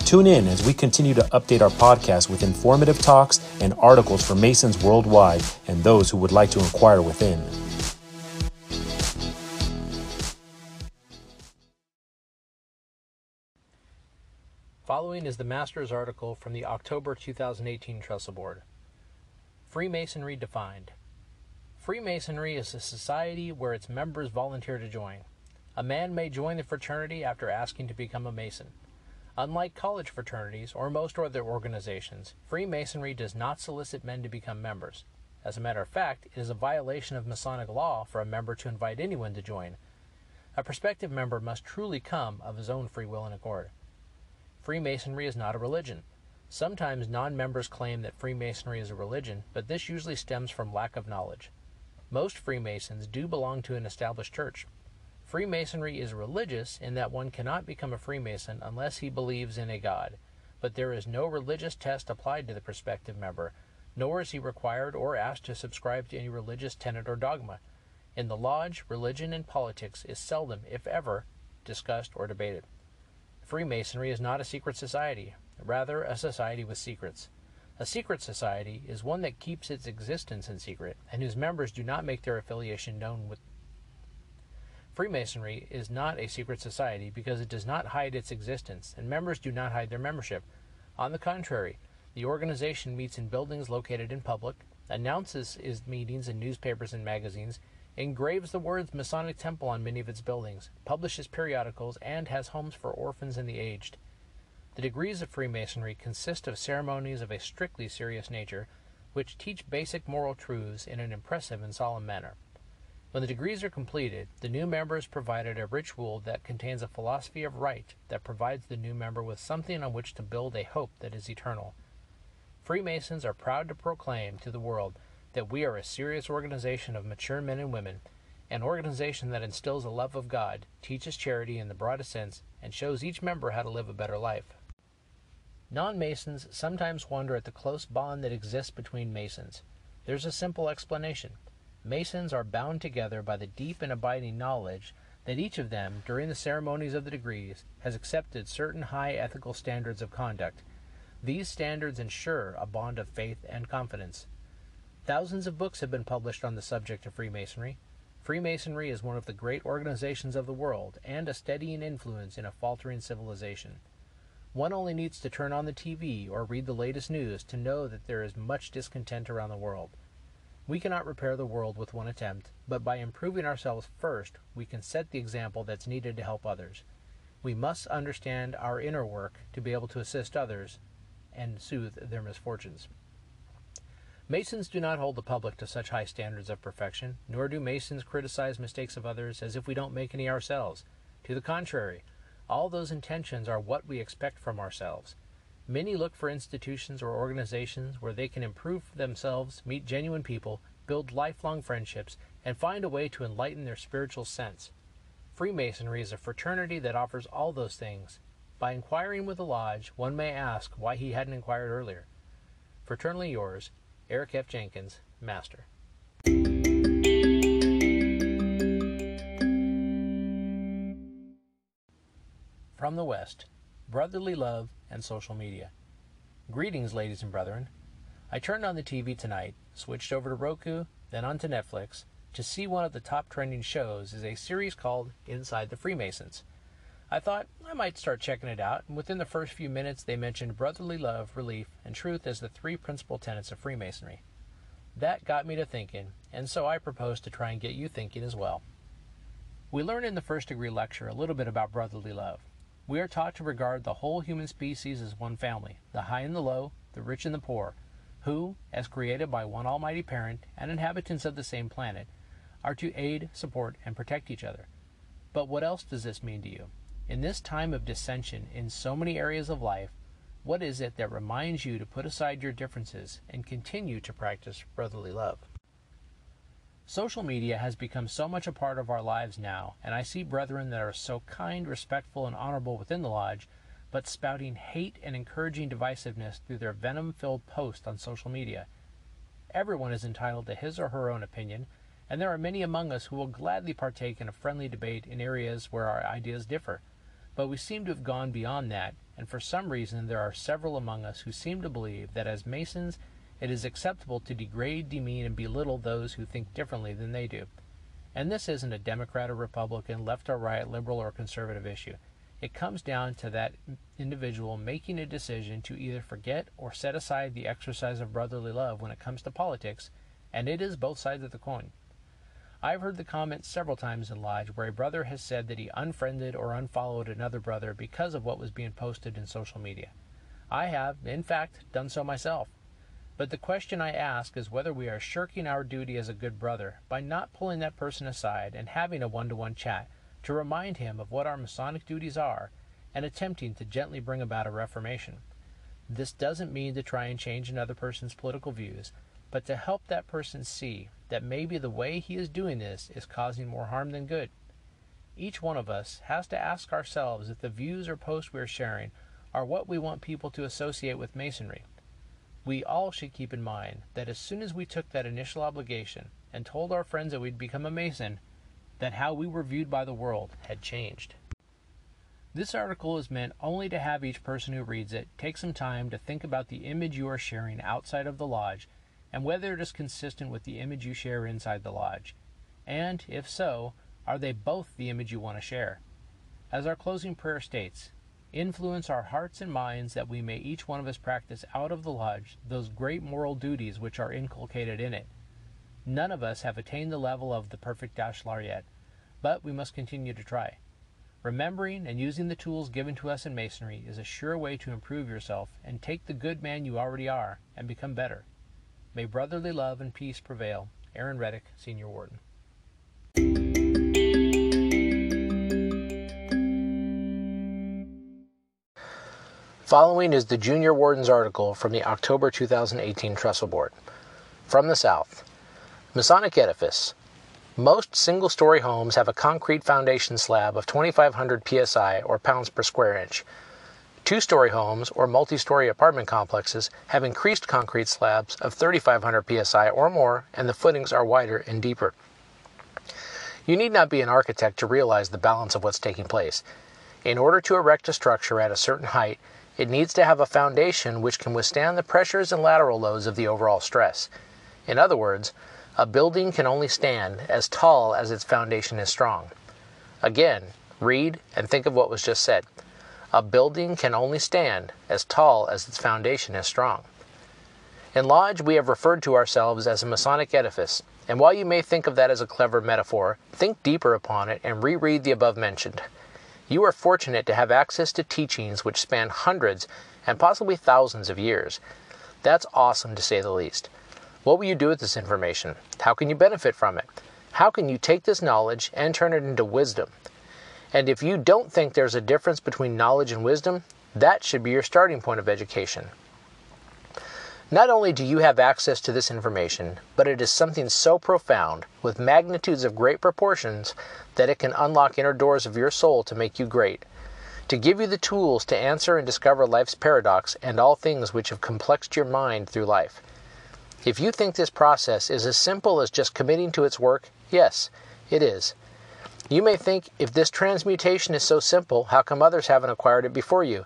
Tune in as we continue to update our podcast with informative talks and articles for Masons worldwide and those who would like to inquire within. Following is the Master's article from the October 2018 Trestle Board. Freemasonry Defined. Freemasonry is a society where its members volunteer to join. A man may join the fraternity after asking to become a Mason. Unlike college fraternities or most other organizations, Freemasonry does not solicit men to become members. As a matter of fact, it is a violation of Masonic law for a member to invite anyone to join. A prospective member must truly come of his own free will and accord. Freemasonry is not a religion. Sometimes non-members claim that Freemasonry is a religion, but this usually stems from lack of knowledge. Most Freemasons do belong to an established church. Freemasonry is religious in that one cannot become a Freemason unless he believes in a God, but there is no religious test applied to the prospective member, nor is he required or asked to subscribe to any religious tenet or dogma. In the lodge, religion and politics is seldom, if ever, discussed or debated. Freemasonry is not a secret society, rather a society with secrets. A secret society is one that keeps its existence in secret and whose members do not make their affiliation known with. Freemasonry is not a secret society because it does not hide its existence and members do not hide their membership. On the contrary, the organization meets in buildings located in public, announces its meetings in newspapers and magazines, engraves the words Masonic Temple on many of its buildings, publishes periodicals, and has homes for orphans and the aged. The degrees of Freemasonry consist of ceremonies of a strictly serious nature, which teach basic moral truths in an impressive and solemn manner. When the degrees are completed, the new member is provided a ritual that contains a philosophy of right that provides the new member with something on which to build a hope that is eternal. Freemasons are proud to proclaim to the world that we are a serious organization of mature men and women, an organization that instills a love of God, teaches charity in the broadest sense, and shows each member how to live a better life. Non-Masons sometimes wonder at the close bond that exists between Masons. There's a simple explanation. Masons are bound together by the deep and abiding knowledge that each of them, during the ceremonies of the degrees, has accepted certain high ethical standards of conduct. These standards ensure a bond of faith and confidence. Thousands of books have been published on the subject of Freemasonry. Freemasonry is one of the great organizations of the world and a steadying influence in a faltering civilization. One only needs to turn on the TV or read the latest news to know that there is much discontent around the world. We cannot repair the world with one attempt, but by improving ourselves first, we can set the example that's needed to help others. We must understand our inner work to be able to assist others and soothe their misfortunes. Masons do not hold the public to such high standards of perfection, nor do Masons criticize mistakes of others as if we don't make any ourselves. To the contrary, all those intentions are what we expect from ourselves. Many look for institutions or organizations where they can improve themselves, meet genuine people, build lifelong friendships, and find a way to enlighten their spiritual sense. Freemasonry is a fraternity that offers all those things. By inquiring with the lodge, one may ask why he hadn't inquired earlier. Fraternally yours, Eric F. Jenkins, Master. From the West, Brotherly Love and Social Media. Greetings, ladies and brethren. I turned on the TV tonight, switched over to Roku, then onto Netflix, to see one of the top trending shows is a series called Inside the Freemasons. I thought I might start checking it out, and within the first few minutes they mentioned brotherly love, relief, and truth as the three principal tenets of Freemasonry. That got me to thinking, and so I propose to try and get you thinking as well. We learn in the first degree lecture a little bit about brotherly love. We are taught to regard the whole human species as one family, the high and the low, the rich and the poor, who, as created by one almighty parent and inhabitants of the same planet, are to aid, support, and protect each other. But what else does this mean to you? In this time of dissension in so many areas of life, what is it that reminds you to put aside your differences and continue to practice brotherly love? Social media has become so much a part of our lives now, and I see brethren that are so kind, respectful, and honorable within the lodge, but spouting hate and encouraging divisiveness through their venom-filled posts on social media. Everyone is entitled to his or her own opinion, and there are many among us who will gladly partake in a friendly debate in areas where our ideas differ. But we seem to have gone beyond that, and for some reason there are several among us who seem to believe that as Masons, it is acceptable to degrade, demean, and belittle those who think differently than they do. And this isn't a Democrat or Republican, left or right, liberal or conservative issue. It comes down to that individual making a decision to either forget or set aside the exercise of brotherly love when it comes to politics, and it is both sides of the coin. I've heard the comment several times in Lodge where a brother has said that he unfriended or unfollowed another brother because of what was being posted in social media. I have, in fact, done so myself. But the question I ask is whether we are shirking our duty as a good brother by not pulling that person aside and having a one-to-one chat to remind him of what our Masonic duties are and attempting to gently bring about a reformation. This doesn't mean to try and change another person's political views, but to help that person see that maybe the way he is doing this is causing more harm than good. Each one of us has to ask ourselves if the views or posts we are sharing are what we want people to associate with Masonry. We all should keep in mind that as soon as we took that initial obligation and told our friends that we'd become a Mason, that how we were viewed by the world had changed. This article is meant only to have each person who reads it take some time to think about the image you are sharing outside of the lodge and whether it is consistent with the image you share inside the lodge. And, if so, are they both the image you want to share? As our closing prayer states, influence our hearts and minds that we may each one of us practice out of the lodge those great moral duties which are inculcated in it. None of us have attained the level of the perfect ashlar yet, but we must continue to try. Remembering and using the tools given to us in Masonry is a sure way to improve yourself and take the good man you already are and become better. May brotherly love and peace prevail. Aaron Redick, Senior Warden. Following is the Junior Warden's article from the October 2018 Trestle Board. From the South. Masonic edifice. Most single-story homes have a concrete foundation slab of 2,500 psi or pounds per square inch. Two-story homes or multi-story apartment complexes have increased concrete slabs of 3,500 psi or more, and the footings are wider and deeper. You need not be an architect to realize the balance of what's taking place. In order to erect a structure at a certain height, it needs to have a foundation which can withstand the pressures and lateral loads of the overall stress. In other words, a building can only stand as tall as its foundation is strong. Again, read and think of what was just said. A building can only stand as tall as its foundation is strong. In Lodge, we have referred to ourselves as a Masonic edifice, and while you may think of that as a clever metaphor, think deeper upon it and reread the above mentioned. You are fortunate to have access to teachings which span hundreds and possibly thousands of years. That's awesome, to say the least. What will you do with this information? How can you benefit from it? How can you take this knowledge and turn it into wisdom? And if you don't think there's a difference between knowledge and wisdom, that should be your starting point of education. Not only do you have access to this information, but it is something so profound, with magnitudes of great proportions, that it can unlock inner doors of your soul to make you great, to give you the tools to answer and discover life's paradox and all things which have complexed your mind through life. If you think this process is as simple as just committing to its work, yes, it is. You may think, if this transmutation is so simple, how come others haven't acquired it before you?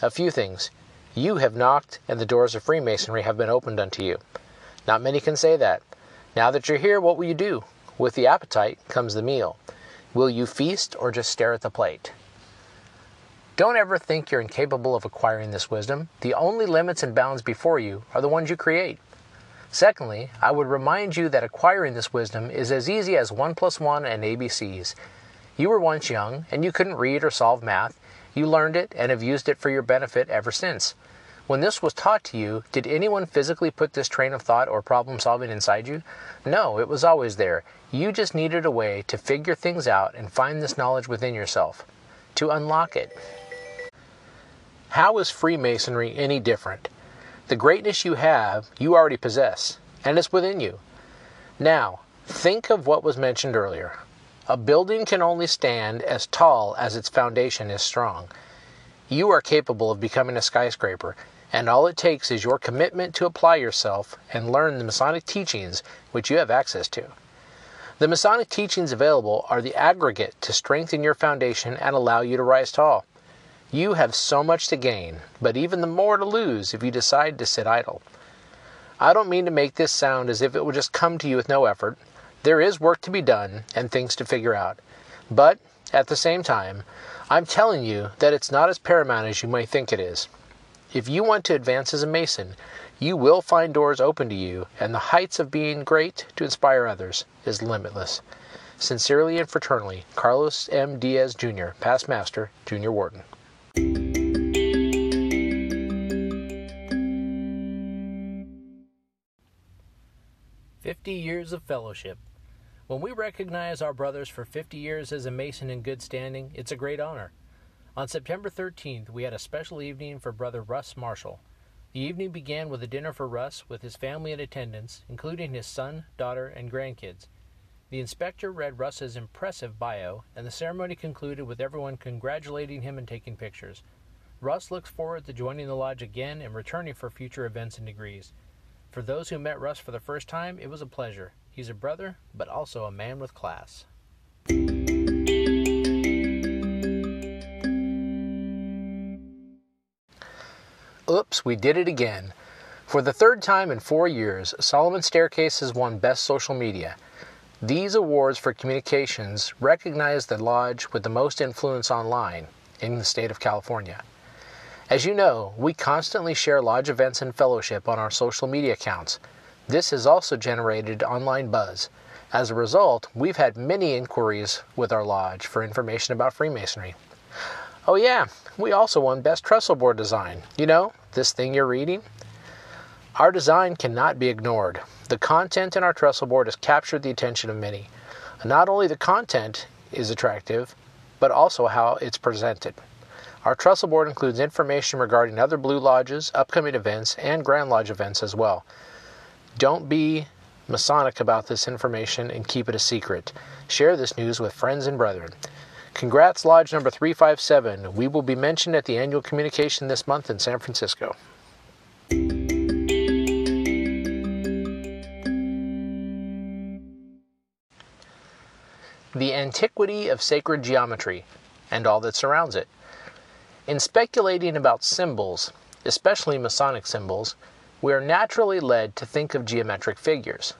A few things. You have knocked, and the doors of Freemasonry have been opened unto you. Not many can say that. Now that you're here, what will you do? With the appetite comes the meal. Will you feast or just stare at the plate? Don't ever think you're incapable of acquiring this wisdom. The only limits and bounds before you are the ones you create. Secondly, I would remind you that acquiring this wisdom is as easy as 1 + 1 and ABCs. You were once young, and you couldn't read or solve math. You learned it and have used it for your benefit ever since. When this was taught to you, did anyone physically put this train of thought or problem solving inside you? No, it was always there. You just needed a way to figure things out and find this knowledge within yourself, to unlock it. How is Freemasonry any different? The greatness you have, you already possess, and it's within you. Now, Think of what was mentioned earlier. A building can only stand as tall as its foundation is strong. You are capable of becoming a skyscraper, and all it takes is your commitment to apply yourself and learn the Masonic teachings which you have access to. The Masonic teachings available are the aggregate to strengthen your foundation and allow you to rise tall. You have so much to gain, but even the more to lose if you decide to sit idle. I don't mean to make this sound as if it will just come to you with no effort. There is work to be done and things to figure out. But, at the same time, I'm telling you that it's not as paramount as you might think it is. If you want to advance as a Mason, you will find doors open to you, and the heights of being great to inspire others is limitless. Sincerely and fraternally, Carlos M. Diaz, Jr., Past Master, Junior Warden. "50 Years of Fellowship." When we recognize our brothers for 50 years as a Mason in good standing, it's a great honor. On September 13th, we had a special evening for Brother Russ Marshall. The evening began with a dinner for Russ with his family in attendance, including his son, daughter, and grandkids. The inspector read Russ's impressive bio, and the ceremony concluded with everyone congratulating him and taking pictures. Russ looks forward to joining the lodge again and returning for future events and degrees. For those who met Russ for the first time, it was a pleasure. He's a brother, but also a man with class. Oops, we did it again. For the third time in 4 years, Solomon Staircase has won Best Social Media. These awards for communications recognize the lodge with the most influence online in the state of California. As you know, we constantly share lodge events and fellowship on our social media accounts. This has also generated online buzz. As a result, we've had many inquiries with our lodge for information about Freemasonry. Oh yeah, we also won Best Trestle Board Design. You know, this thing you're reading? Our design cannot be ignored. The content in our trestle board has captured the attention of many. Not only the content is attractive, but also how it's presented. Our trestle board includes information regarding other Blue Lodges, upcoming events, and Grand Lodge events as well. Don't be Masonic about this information and keep it a secret. Share this news with friends and brethren. Congrats, Lodge number 357. We will be mentioned at the annual communication this month in San Francisco. The Antiquity of Sacred Geometry and All That Surrounds It. In speculating about symbols, especially Masonic symbols, we are naturally led to think of geometric figures.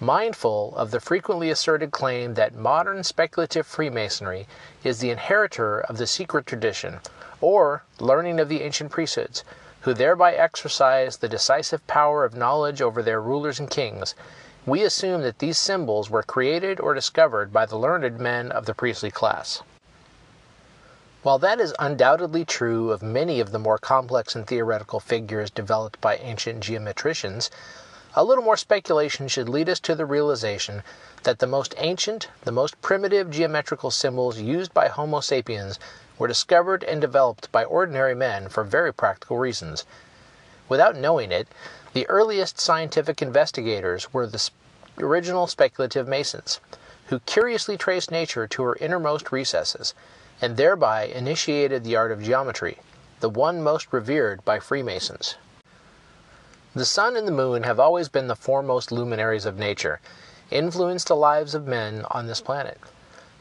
Mindful of the frequently asserted claim that modern speculative Freemasonry is the inheritor of the secret tradition, or learning of the ancient priesthoods, who thereby exercised the decisive power of knowledge over their rulers and kings, we assume that these symbols were created or discovered by the learned men of the priestly class. While that is undoubtedly true of many of the more complex and theoretical figures developed by ancient geometricians, a little more speculation should lead us to the realization that the most ancient, the most primitive geometrical symbols used by Homo sapiens were discovered and developed by ordinary men for very practical reasons. Without knowing it, the earliest scientific investigators were the original speculative Masons, who curiously traced nature to her innermost recesses, and thereby initiated the art of geometry, the one most revered by Freemasons. The sun and the moon have always been the foremost luminaries of nature, influenced the lives of men on this planet.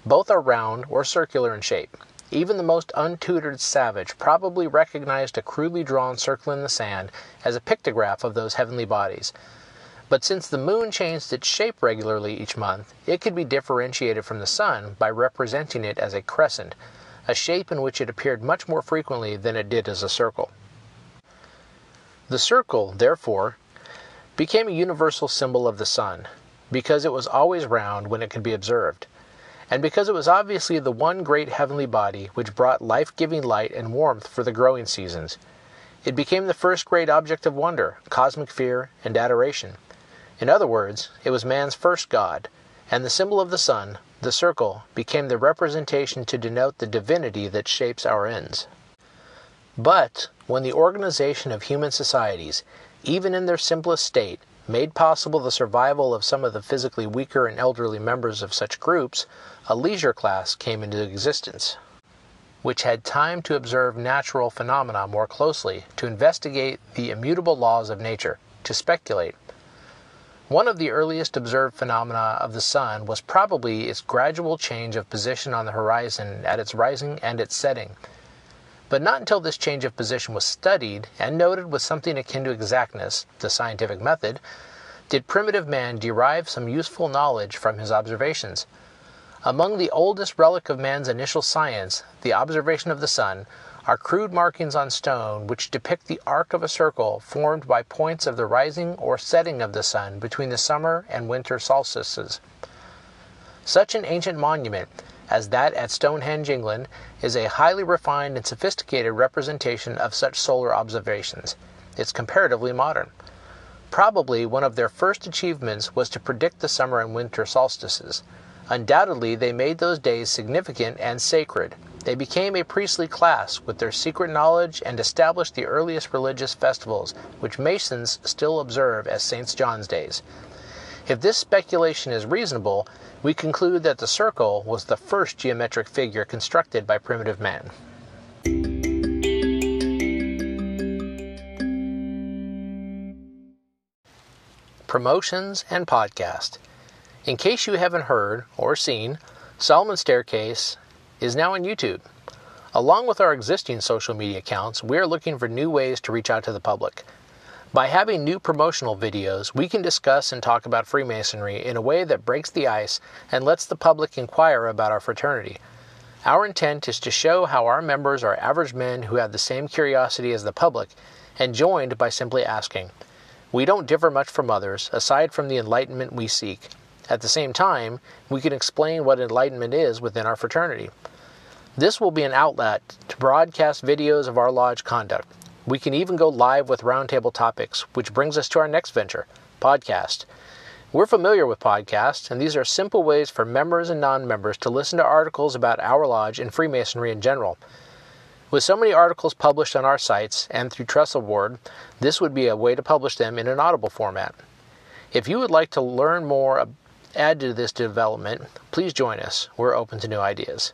Both are round or circular in shape. Even the most untutored savage probably recognized a crudely drawn circle in the sand as a pictograph of those heavenly bodies. But since the moon changed its shape regularly each month, it could be differentiated from the sun by representing it as a crescent, a shape in which it appeared much more frequently than it did as a circle. The circle, therefore, became a universal symbol of the sun, because it was always round when it could be observed, and because it was obviously the one great heavenly body which brought life-giving light and warmth for the growing seasons. It became the first great object of wonder, cosmic fear, and adoration. In other words, it was man's first god, and the symbol of the sun, the circle, became the representation to denote the divinity that shapes our ends. But when the organization of human societies, even in their simplest state, made possible the survival of some of the physically weaker and elderly members of such groups, a leisure class came into existence, which had time to observe natural phenomena more closely, to investigate the immutable laws of nature, to speculate. One of the earliest observed phenomena of the sun was probably its gradual change of position on the horizon at its rising and its setting, but not until this change of position was studied and noted with something akin to exactness, the scientific method, did primitive man derive some useful knowledge from his observations. Among the oldest relic of man's initial science, the observation of the sun, are crude markings on stone which depict the arc of a circle formed by points of the rising or setting of the sun between the summer and winter solstices. Such an ancient monument as that at Stonehenge, England, is a highly refined and sophisticated representation of such solar observations. It's comparatively modern. Probably one of their first achievements was to predict the summer and winter solstices. Undoubtedly, they made those days significant and sacred. They became a priestly class with their secret knowledge and established the earliest religious festivals, which Masons still observe as St. John's days. If this speculation is reasonable, we conclude that the circle was the first geometric figure constructed by primitive man. Promotions and podcast. In case you haven't heard or seen, Solomon Staircase is now on YouTube. Along with our existing social media accounts, we are looking for new ways to reach out to the public. By having new promotional videos, we can discuss and talk about Freemasonry in a way that breaks the ice and lets the public inquire about our fraternity. Our intent is to show how our members are average men who have the same curiosity as the public and joined by simply asking. We don't differ much from others, aside from the enlightenment we seek. At the same time, we can explain what enlightenment is within our fraternity. This will be an outlet to broadcast videos of our lodge conduct. We can even go live with roundtable topics, which brings us to our next venture, podcast. We're familiar with podcasts, and these are simple ways for members and non-members to listen to articles about our lodge and Freemasonry in general. With so many articles published on our sites and through Trestle Board, this would be a way to publish them in an audible format. If you would like to learn more about add to this development, please join us. We're open to new ideas.